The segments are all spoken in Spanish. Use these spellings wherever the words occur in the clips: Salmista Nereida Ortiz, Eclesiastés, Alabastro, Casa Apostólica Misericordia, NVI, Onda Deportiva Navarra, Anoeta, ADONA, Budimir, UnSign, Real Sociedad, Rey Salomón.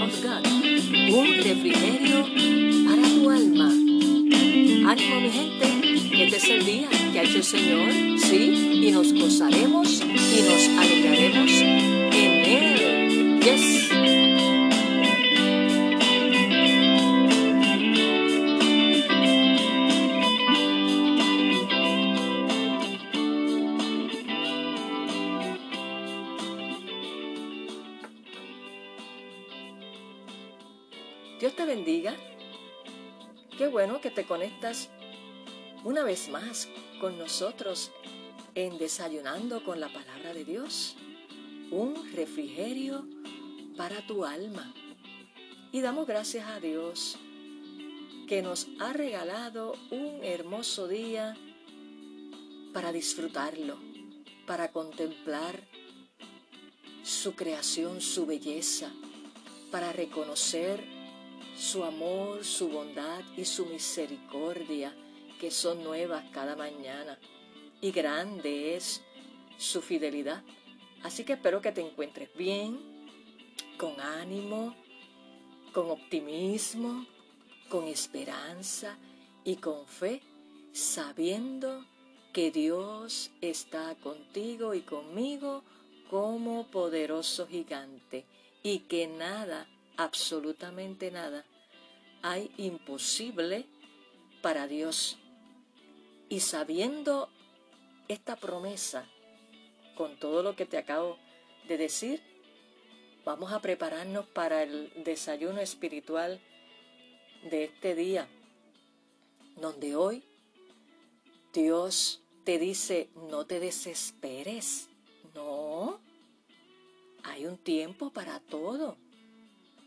of God, un refrigerio para tu alma. Ánimo, mi gente, que este es el día que ha hecho el Señor, sí, y nos gozaremos y nos alegraremos en Él. Yes. Dios te bendiga. Qué bueno que te conectas una vez más con nosotros en Desayunando con la Palabra de Dios, un refrigerio para tu alma. Y damos gracias a Dios que nos ha regalado un hermoso día para disfrutarlo, para contemplar su creación, su belleza, para reconocer su amor, su bondad y su misericordia, que son nuevas cada mañana, y grande es su fidelidad. Así que espero que te encuentres bien, con ánimo, con optimismo, con esperanza y con fe, sabiendo que Dios está contigo y conmigo como poderoso gigante, y que nada, absolutamente nada hay imposible para Dios. Y sabiendo esta promesa, con todo lo que te acabo de decir, vamos a prepararnos para el desayuno espiritual de este día, donde hoy Dios te dice: no te desesperes, no, hay un tiempo para todo.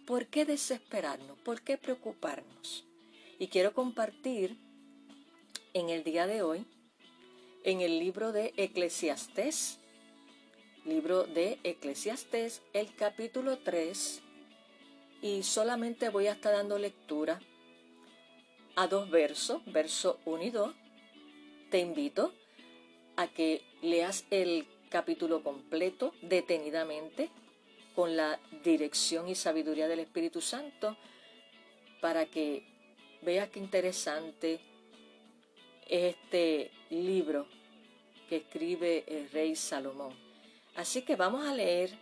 ¿Por qué desesperarnos? ¿Por qué preocuparnos? Y quiero compartir en el día de hoy, en el libro de Eclesiastés, el capítulo 3, y solamente voy a estar dando lectura a dos versos, verso 1 y 2. Te invito a que leas el capítulo completo detenidamente, con la dirección y sabiduría del Espíritu Santo, para que veas qué interesante es este libro que escribe el Rey Salomón. Así que vamos a leer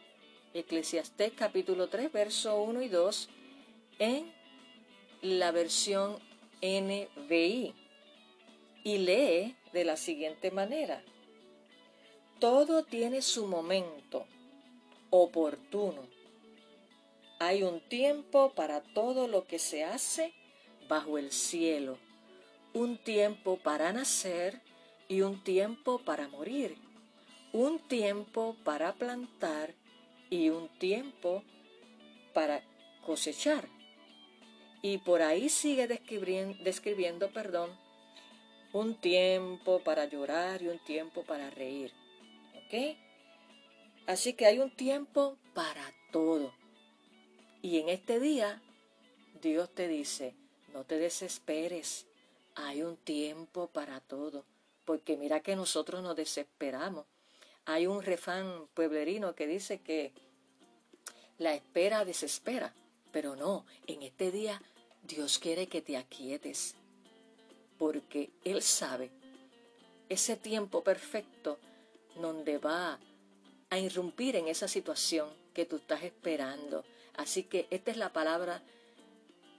Eclesiastés capítulo 3, verso 1 y 2 en la versión NVI, y lee de la siguiente manera: todo tiene su momento oportuno. Hay un tiempo para todo lo que se hace bajo el cielo, un tiempo para nacer y un tiempo para morir, un tiempo para plantar y un tiempo para cosechar. Y por ahí sigue describiendo, un tiempo para llorar y un tiempo para reír. ¿Ok? Así que hay un tiempo para todo. Y en este día, Dios te dice: no te desesperes, hay un tiempo para todo. Porque mira que nosotros nos desesperamos. Hay un refrán pueblerino que dice que la espera desespera. Pero no, en este día Dios quiere que te aquietes, porque Él sabe ese tiempo perfecto donde va a irrumpir en esa situación que tú estás esperando. Así que esta es la palabra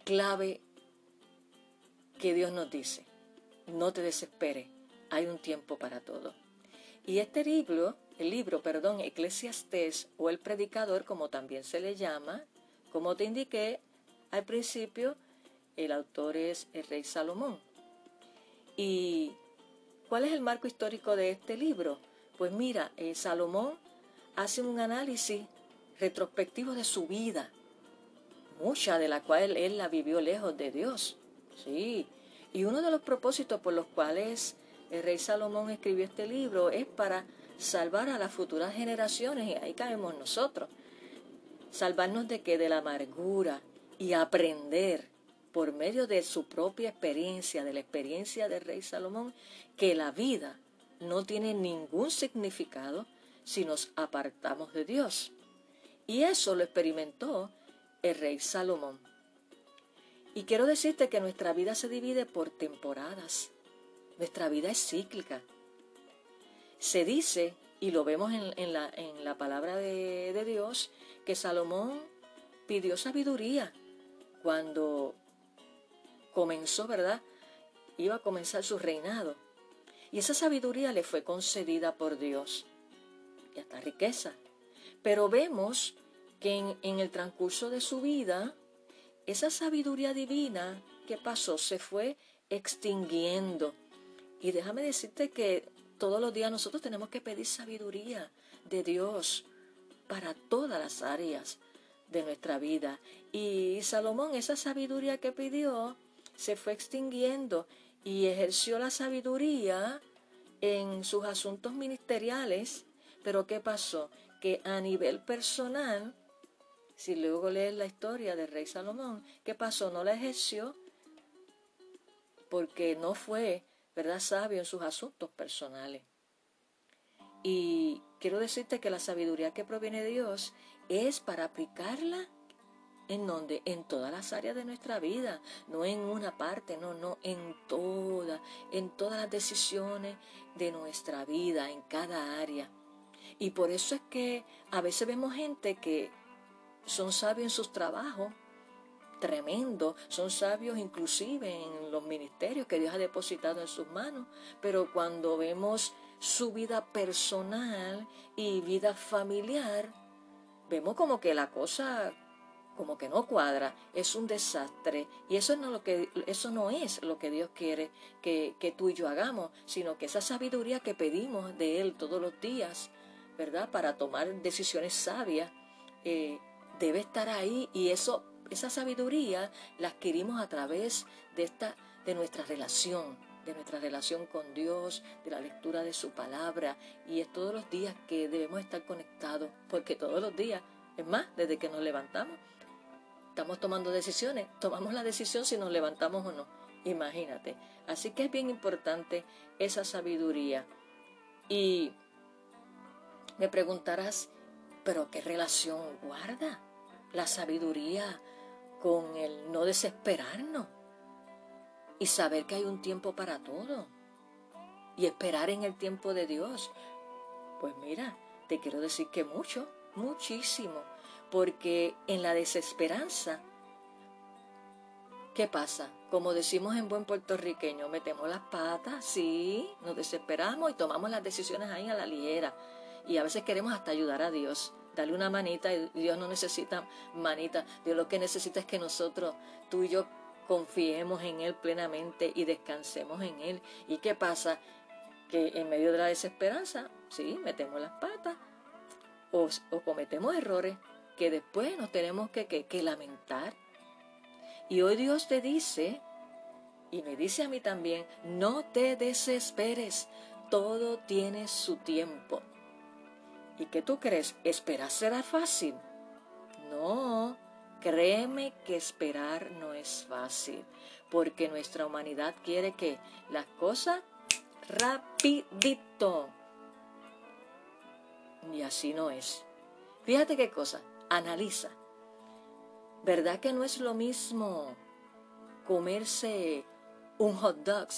clave que Dios nos dice: no te desesperes, hay un tiempo para todo. Y este libro, Eclesiastés, o el predicador, como también se le llama, como te indiqué al principio, el autor es el Rey Salomón. ¿Y cuál es el marco histórico de este libro? Pues mira, Salomón hace un análisis retrospectivo de su vida, mucha de la cual él la vivió lejos de Dios. Sí. Y uno de los propósitos por los cuales el Rey Salomón escribió este libro es para salvar a las futuras generaciones, y ahí cabemos nosotros. Salvarnos de que de la amargura, y aprender por medio de su propia experiencia, de la experiencia del Rey Salomón, que la vida no tiene ningún significado si nos apartamos de Dios. Y eso lo experimentó el rey Salomón. Y quiero decirte que nuestra vida se divide por temporadas. Nuestra vida es cíclica. Se dice, y lo vemos en la palabra de Dios, que Salomón pidió sabiduría cuando comenzó, ¿verdad? Iba a comenzar su reinado. Y esa sabiduría le fue concedida por Dios. Y hasta riqueza. Pero vemos que en el transcurso de su vida, esa sabiduría divina que pasó se fue extinguiendo. Y déjame decirte que todos los días nosotros tenemos que pedir sabiduría de Dios para todas las áreas de nuestra vida. Y Salomón, esa sabiduría que pidió, se fue extinguiendo y ejerció la sabiduría en sus asuntos ministeriales. Pero ¿qué pasó? Que a nivel personal, si luego lees la historia del rey Salomón, ¿qué pasó? No la ejerció porque no fue, ¿verdad?, sabio en sus asuntos personales. Y quiero decirte que la sabiduría que proviene de Dios es para aplicarla en donde, en todas las áreas de nuestra vida, no en una parte, no, en todas las decisiones de nuestra vida, en cada área. Y por eso es que a veces vemos gente que son sabios en sus trabajos, tremendo, son sabios inclusive en los ministerios que Dios ha depositado en sus manos, pero cuando vemos su vida personal y vida familiar, vemos como que la cosa como que no cuadra, es un desastre, y eso no es lo que Dios quiere que tú y yo hagamos, sino que esa sabiduría que pedimos de Él todos los días, ¿verdad?, para tomar decisiones sabias, debe estar ahí, y esa sabiduría la adquirimos a través de nuestra relación con Dios, de la lectura de su palabra, y es todos los días que debemos estar conectados, porque todos los días, es más, desde que nos levantamos, estamos tomando decisiones, tomamos la decisión si nos levantamos o no, imagínate. Así que es bien importante esa sabiduría. Y me preguntarás, ¿pero qué relación guarda la sabiduría con el no desesperarnos y saber que hay un tiempo para todo y esperar en el tiempo de Dios? Pues mira, te quiero decir que mucho, muchísimo, porque en la desesperanza, ¿qué pasa? Como decimos en buen puertorriqueño, metemos las patas, sí, nos desesperamos y tomamos las decisiones ahí a la ligera, y a veces queremos hasta ayudar a Dios, darle una manita, y Dios no necesita manita. Dios lo que necesita es que nosotros, tú y yo, confiemos en Él plenamente y descansemos en Él. ¿Y qué pasa? Que en medio de la desesperanza, sí, metemos las patas o cometemos errores que después nos tenemos que lamentar. Y hoy Dios te dice, y me dice a mí también, no te desesperes, todo tiene su tiempo. ¿Y qué tú crees? ¿Esperar será fácil? No, créeme que esperar no es fácil, porque nuestra humanidad quiere que las cosas rapidito. Y así no es. Fíjate qué cosa, analiza. ¿Verdad que no es lo mismo comerse un hot dog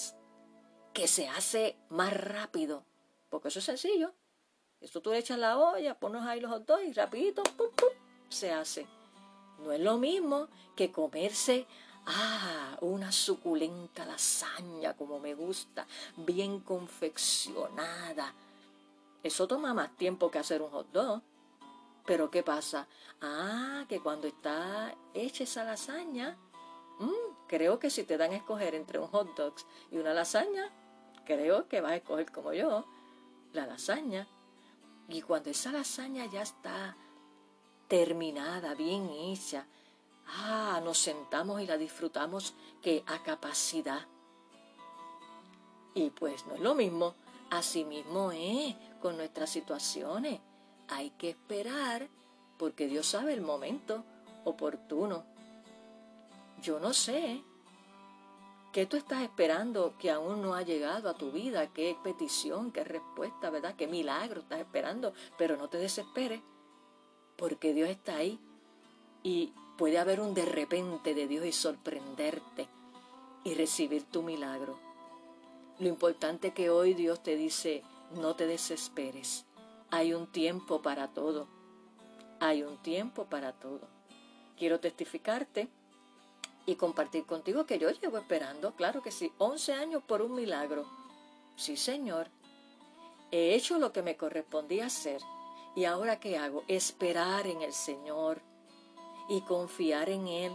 que se hace más rápido? Porque eso es sencillo. Esto tú le echas la olla, pones ahí los hot dogs y rapidito, pum, pum, se hace. No es lo mismo que comerse, una suculenta lasaña, como me gusta, bien confeccionada. Eso toma más tiempo que hacer un hot dog. Pero ¿qué pasa? Que cuando está hecha esa lasaña, creo que si te dan a escoger entre un hot dog y una lasaña, creo que vas a escoger como yo, la lasaña. Y cuando esa lasaña ya está terminada, bien hecha, nos sentamos y la disfrutamos que a capacidad. Y pues no es lo mismo. Así mismo es con nuestras situaciones. Hay que esperar porque Dios sabe el momento oportuno. Yo no sé ¿qué tú estás esperando que aún no ha llegado a tu vida? ¿Qué petición, qué respuesta, verdad? ¿Qué milagro estás esperando? Pero no te desesperes, porque Dios está ahí. y puede haber un de repente de Dios y sorprenderte y recibir tu milagro. Lo importante que hoy Dios te dice, no te desesperes. Hay un tiempo para todo. Hay un tiempo para todo. Quiero testificarte y compartir contigo que yo llevo esperando, claro que sí, 11 años por un milagro. Sí, Señor. He hecho lo que me correspondía hacer. ¿Y ahora qué hago? Esperar en el Señor y confiar en Él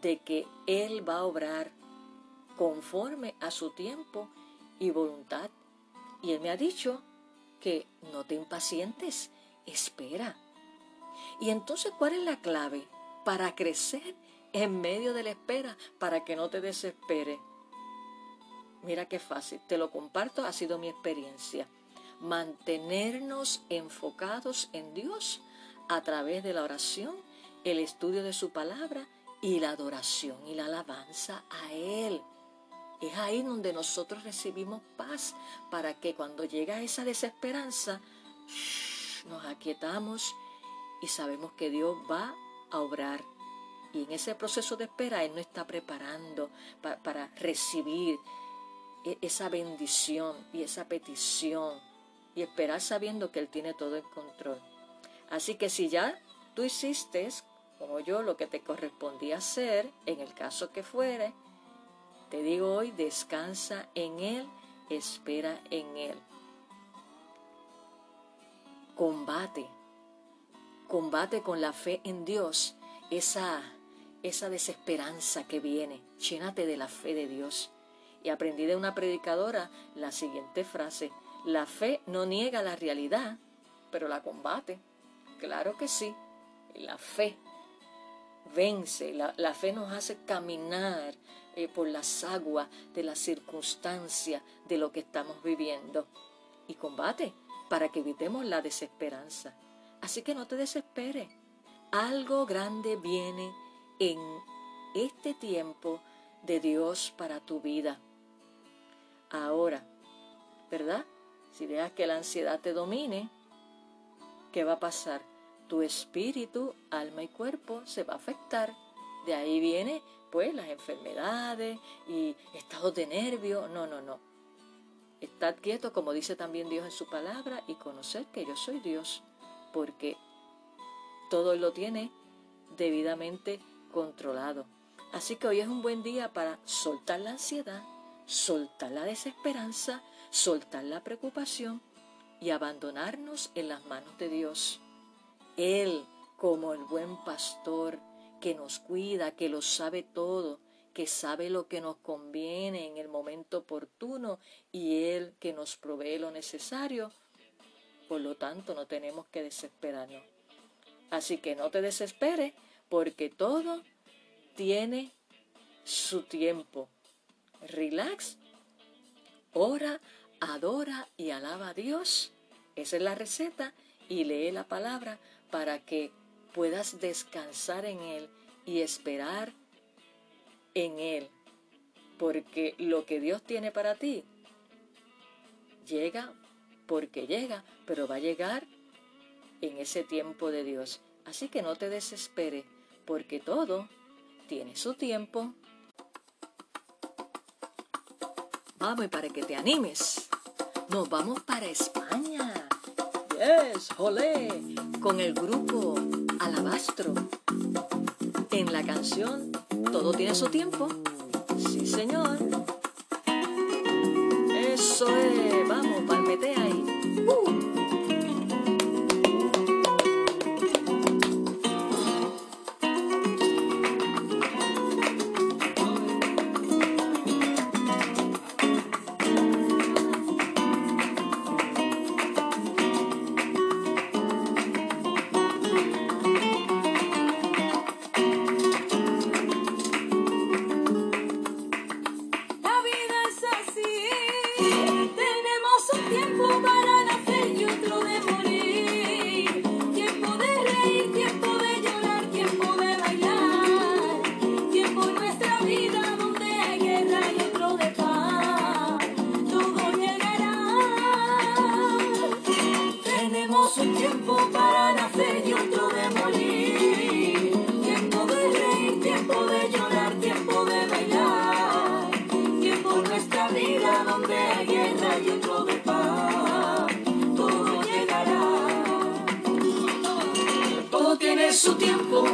de que Él va a obrar conforme a su tiempo y voluntad. Y Él me ha dicho que no te impacientes, espera. Y entonces, ¿cuál es la clave para crecer en medio de la espera, para que no te desesperes? Mira qué fácil, te lo comparto, ha sido mi experiencia. Mantenernos enfocados en Dios a través de la oración, el estudio de su palabra y la adoración y la alabanza a Él. Es ahí donde nosotros recibimos paz, para que cuando llega esa desesperanza, nos aquietamos y sabemos que Dios va a obrar. Y en ese proceso de espera, Él nos está preparando para recibir esa bendición y esa petición y esperar sabiendo que Él tiene todo en control. Así que si ya tú hiciste, como yo, lo que te correspondía hacer, en el caso que fuere, te digo hoy, descansa en Él, espera en Él. Combate con la fe en Dios esa desesperanza que viene. Llénate de la fe de Dios. Y aprendí de una predicadora la siguiente frase: la fe no niega la realidad, pero la combate. Claro que sí, la fe vence, la fe nos hace caminar por las aguas de las circunstancias de lo que estamos viviendo. Y combate para que evitemos la desesperanza. Así que no te desesperes. Algo grande viene en este tiempo de Dios para tu vida. Ahora, ¿verdad? Si dejas que la ansiedad te domine, ¿qué va a pasar? Tu espíritu, alma y cuerpo se va a afectar. De ahí viene, pues, las enfermedades y estados de nervio. No. Estad quieto, como dice también Dios en su palabra, y conocer que yo soy Dios, porque todo lo tiene debidamente controlado. Así que hoy es un buen día para soltar la ansiedad, soltar la desesperanza, soltar la preocupación y abandonarnos en las manos de Dios. Él, como el buen pastor que nos cuida, que lo sabe todo, que sabe lo que nos conviene en el momento oportuno, y Él que nos provee lo necesario. Por lo tanto, no tenemos que desesperarnos. Así que no te desesperes, porque todo tiene su tiempo. Relax, ora, adora y alaba a Dios. Esa es la receta, y lee la palabra para que puedas descansar en Él y esperar en Él, porque lo que Dios tiene para ti llega porque llega, pero va a llegar en ese tiempo de Dios. Así que no te desesperes, porque todo tiene su tiempo. Vamos, y para que te animes, nos vamos para España. Yes, olé, con el grupo Alabastro, en la canción Todo tiene su tiempo. Sí, señor. Eso es, vamos, palmetea ahí. Tiempo para de llorar, tiempo de bailar, tiempo en nuestra vida donde hay guerra y otro de paz. Todo llegará, todo tiene su tiempo,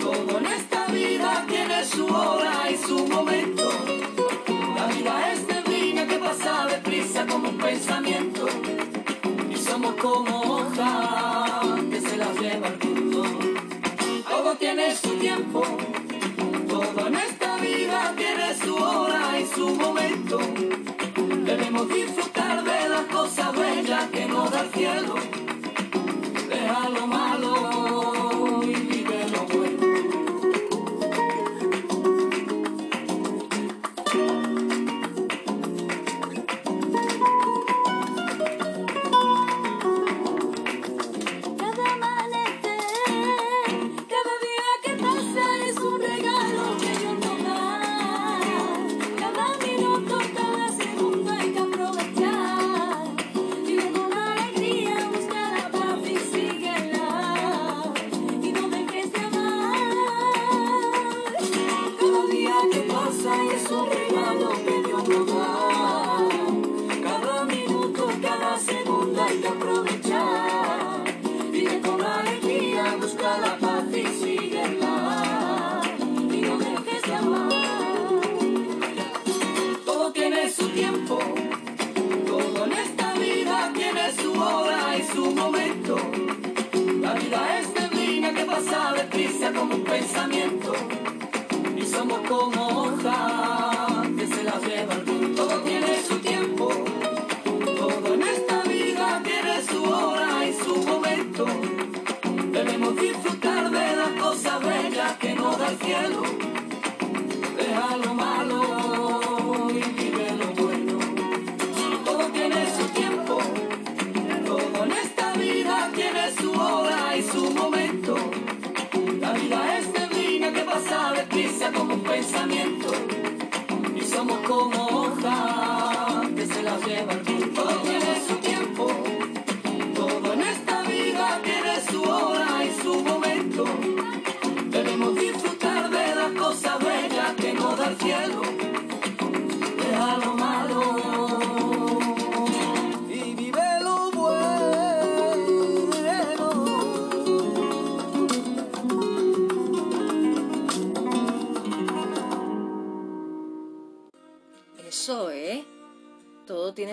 todo en esta vida tiene su hora y su momento. La vida es divina que pasa deprisa como un pensamiento, y somos como hojas que se las lleva el viento. Todo tiene su tiempo, todo en esta vida tiene su hora y su momento. Debemos disfrutar de las cosas bellas que nos da el cielo. Deja lo malo y vive lo bueno.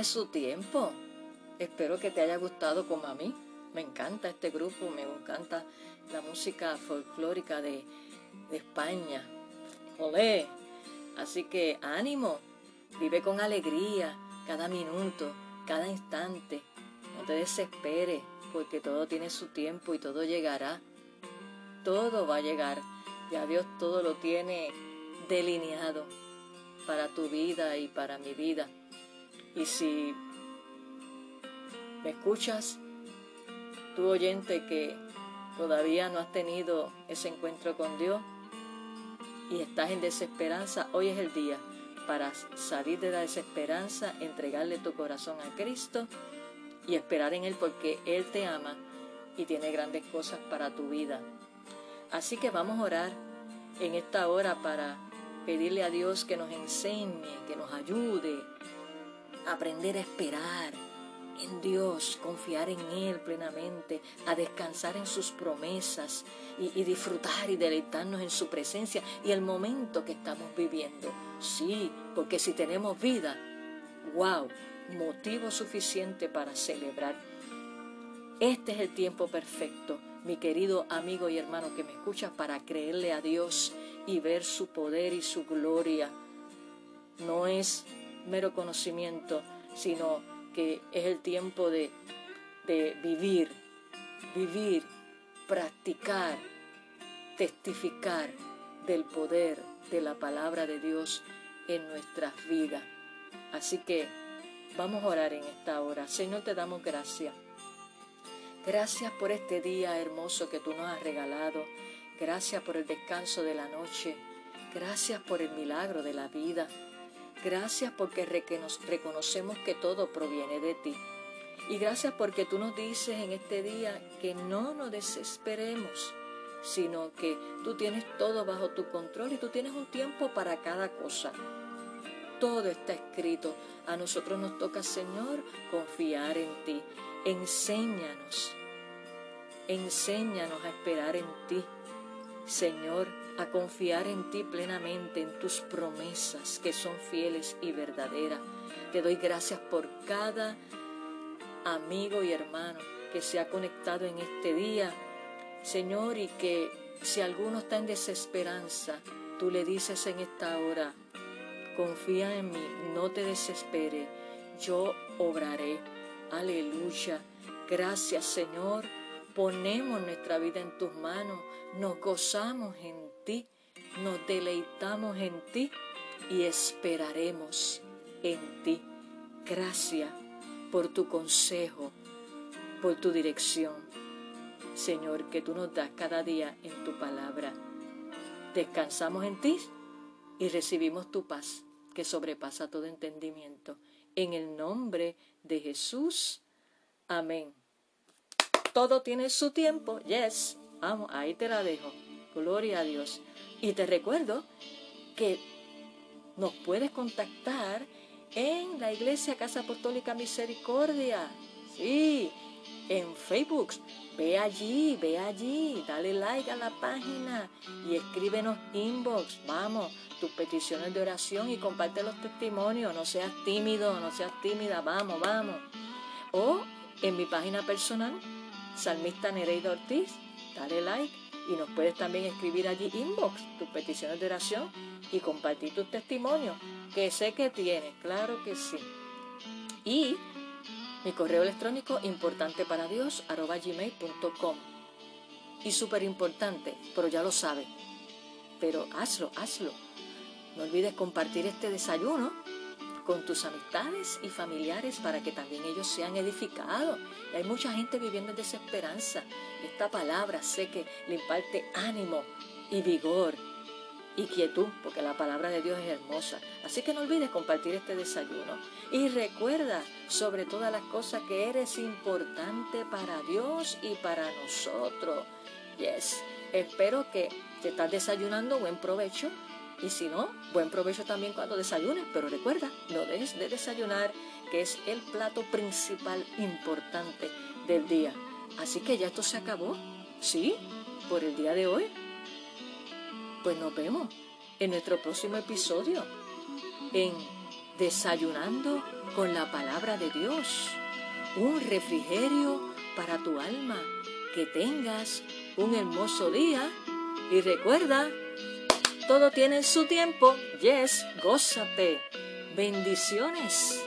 Su tiempo. Espero que te haya gustado como a mí. Me encanta este grupo, me encanta la música folclórica de España. ¡Olé! Así que ánimo, vive con alegría cada minuto, cada instante. No te desesperes, porque todo tiene su tiempo y todo llegará. Todo va a llegar. Ya Dios todo lo tiene delineado para tu vida y para mi vida. Y si me escuchas, tú oyente que todavía no has tenido ese encuentro con Dios y estás en desesperanza, hoy es el día para salir de la desesperanza, entregarle tu corazón a Cristo y esperar en Él, porque Él te ama y tiene grandes cosas para tu vida. Así que vamos a orar en esta hora para pedirle a Dios que nos enseñe, que nos ayude, aprender a esperar en Dios, confiar en Él plenamente, a descansar en sus promesas y disfrutar y deleitarnos en su presencia y el momento que estamos viviendo. Sí, porque si tenemos vida, wow, motivo suficiente para celebrar. Este es el tiempo perfecto, mi querido amigo y hermano que me escuchas, para creerle a Dios y ver su poder y su gloria. No es mero conocimiento, sino que es el tiempo de vivir, practicar, testificar del poder de la palabra de Dios en nuestras vidas. Así que vamos a orar en esta hora. Señor, te damos gracias. Gracias por este día hermoso que tú nos has regalado. Gracias por el descanso de la noche. Gracias por el milagro de la vida. Gracias porque reconocemos que todo proviene de ti. Y gracias porque tú nos dices en este día que no nos desesperemos, sino que tú tienes todo bajo tu control y tú tienes un tiempo para cada cosa. Todo está escrito. A nosotros nos toca, Señor, confiar en ti. Enséñanos a esperar en ti, Señor, a confiar en ti plenamente, en tus promesas que son fieles y verdaderas. Te doy gracias por cada amigo y hermano que se ha conectado en este día, Señor, y que si alguno está en desesperanza, tú le dices en esta hora: confía en mí, no te desesperes, yo obraré. Aleluya. Gracias, Señor. Ponemos nuestra vida en tus manos, nos gozamos en ti, nos deleitamos en ti y esperaremos en ti. Gracias por tu consejo, por tu dirección, Señor, que tú nos das cada día en tu palabra. Descansamos en ti y recibimos tu paz, que sobrepasa todo entendimiento. En el nombre de Jesús. Amén. Todo tiene su tiempo. Yes. Vamos, ahí te la dejo. Gloria a Dios. Y te recuerdo que nos puedes contactar en la iglesia Casa Apostólica Misericordia. Sí, en Facebook. Ve allí, dale like a la página y escríbenos inbox. Vamos, tus peticiones de oración y comparte los testimonios. No seas tímido, no seas tímida. Vamos, vamos. O en mi página personal, Salmista Nereida Ortiz, dale like y nos puedes también escribir allí inbox tus peticiones de oración y compartir tus testimonios, que sé que tienes, claro que sí. Y mi correo electrónico importanteparadios@gmail.com. Y súper importante, pero ya lo sabes, pero hazlo. No olvides compartir este desayuno con tus amistades y familiares para que también ellos sean edificados. Y hay mucha gente viviendo en desesperanza. Esta palabra sé que le imparte ánimo y vigor y quietud, porque la palabra de Dios es hermosa. Así que no olvides compartir este desayuno. Y recuerda, sobre todas las cosas, que eres importante para Dios y para nosotros. Yes. Espero que te estás desayunando. Buen provecho. Y si no, buen provecho también cuando desayunes. Pero recuerda, no dejes de desayunar, que es el plato principal importante del día. Así que ya esto se acabó, ¿sí? Por el día de hoy. Pues nos vemos en nuestro próximo episodio, en Desayunando con la Palabra de Dios. Un refrigerio para tu alma. Que tengas un hermoso día. Y recuerda, todo tiene su tiempo. Yes, gózate. Bendiciones.